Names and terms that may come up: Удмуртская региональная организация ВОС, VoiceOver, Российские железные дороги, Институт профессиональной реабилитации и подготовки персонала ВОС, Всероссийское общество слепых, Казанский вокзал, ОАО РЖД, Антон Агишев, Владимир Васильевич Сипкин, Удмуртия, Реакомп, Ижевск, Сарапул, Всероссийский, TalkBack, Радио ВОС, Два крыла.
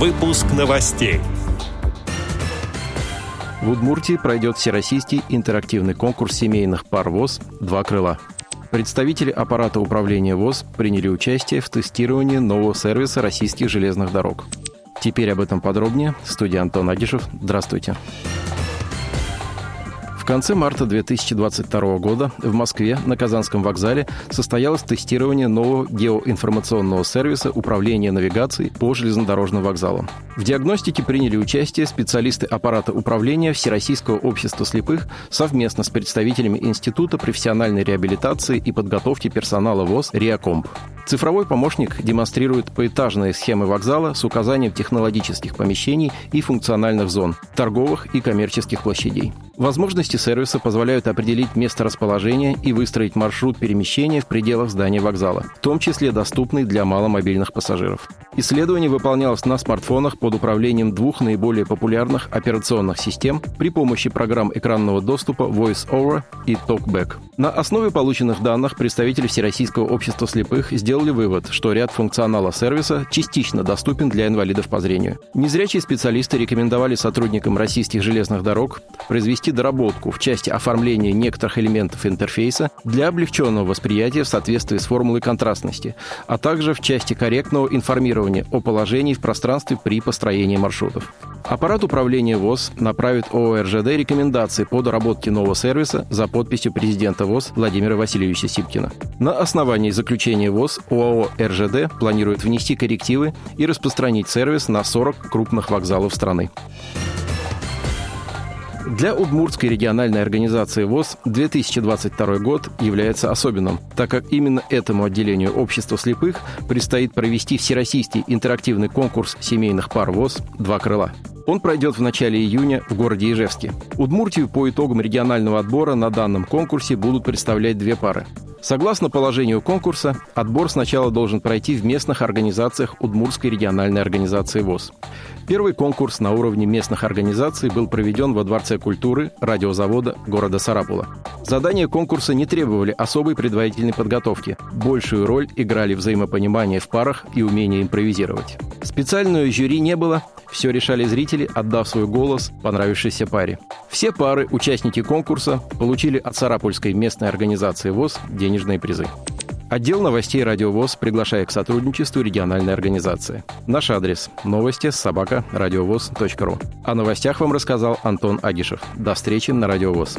Выпуск новостей. В Удмуртии пройдет всероссийский интерактивный конкурс семейных пар ВОС «Два крыла». Представители аппарата управления ВОС приняли участие в тестировании нового сервиса российских железных дорог. Теперь об этом подробнее. В студии Антон Агишев. Здравствуйте. В конце марта 2022 года в Москве на Казанском вокзале состоялось тестирование нового геоинформационного сервиса управления навигацией по железнодорожным вокзалам. В диагностике приняли участие специалисты аппарата управления Всероссийского общества слепых совместно с представителями Института профессиональной реабилитации и подготовки персонала ВОС «Реакомп». Цифровой помощник демонстрирует поэтажные схемы вокзала с указанием технологических помещений и функциональных зон, торговых и коммерческих площадей. Возможности сервиса позволяют определить месторасположение и выстроить маршрут перемещения в пределах здания вокзала, в том числе доступный для маломобильных пассажиров. Исследование выполнялось на смартфонах под управлением двух наиболее популярных операционных систем при помощи программ экранного доступа VoiceOver и TalkBack. На основе полученных данных представители Всероссийского общества слепых сделали вывод, что ряд функционала сервиса частично доступен для инвалидов по зрению. Незрячие специалисты рекомендовали сотрудникам российских железных дорог произвести доработку в части оформления некоторых элементов интерфейса для облегченного восприятия в соответствии с формулой контрастности, а также в части корректного информирования о положении в пространстве при построении маршрутов. Аппарат управления ВОС направит ОАО РЖД рекомендации по доработке нового сервиса за подписью президента ВОС Владимира Васильевича Сипкина. На основании заключения ВОС ОАО РЖД планирует внести коррективы и распространить сервис на 40 крупных вокзалов страны. Для Удмуртской региональной организации ВОС 2022 год является особенным, так как именно этому отделению общества слепых предстоит провести всероссийский интерактивный конкурс семейных пар ВОС «Два крыла». Он пройдет в начале июня в городе Ижевске. Удмуртию по итогам регионального отбора на данном конкурсе будут представлять две пары. Согласно положению конкурса, отбор сначала должен пройти в местных организациях Удмуртской региональной организации ВОС. Первый конкурс на уровне местных организаций был проведен во Дворце культуры радиозавода города Сарапула. Задания конкурса не требовали особой предварительной подготовки. Большую роль играли взаимопонимание в парах и умение импровизировать. Специального жюри не было, все решали зрители, отдав свой голос понравившейся паре. Все пары, участники конкурса, получили от Сарапульской местной организации ВОС денежные призы. Отдел новостей «Радио ВОС» приглашает к сотрудничеству региональной организации. Наш адрес – новости@радиовос.ру. О новостях вам рассказал Антон Агишев. До встречи на «Радио ВОС».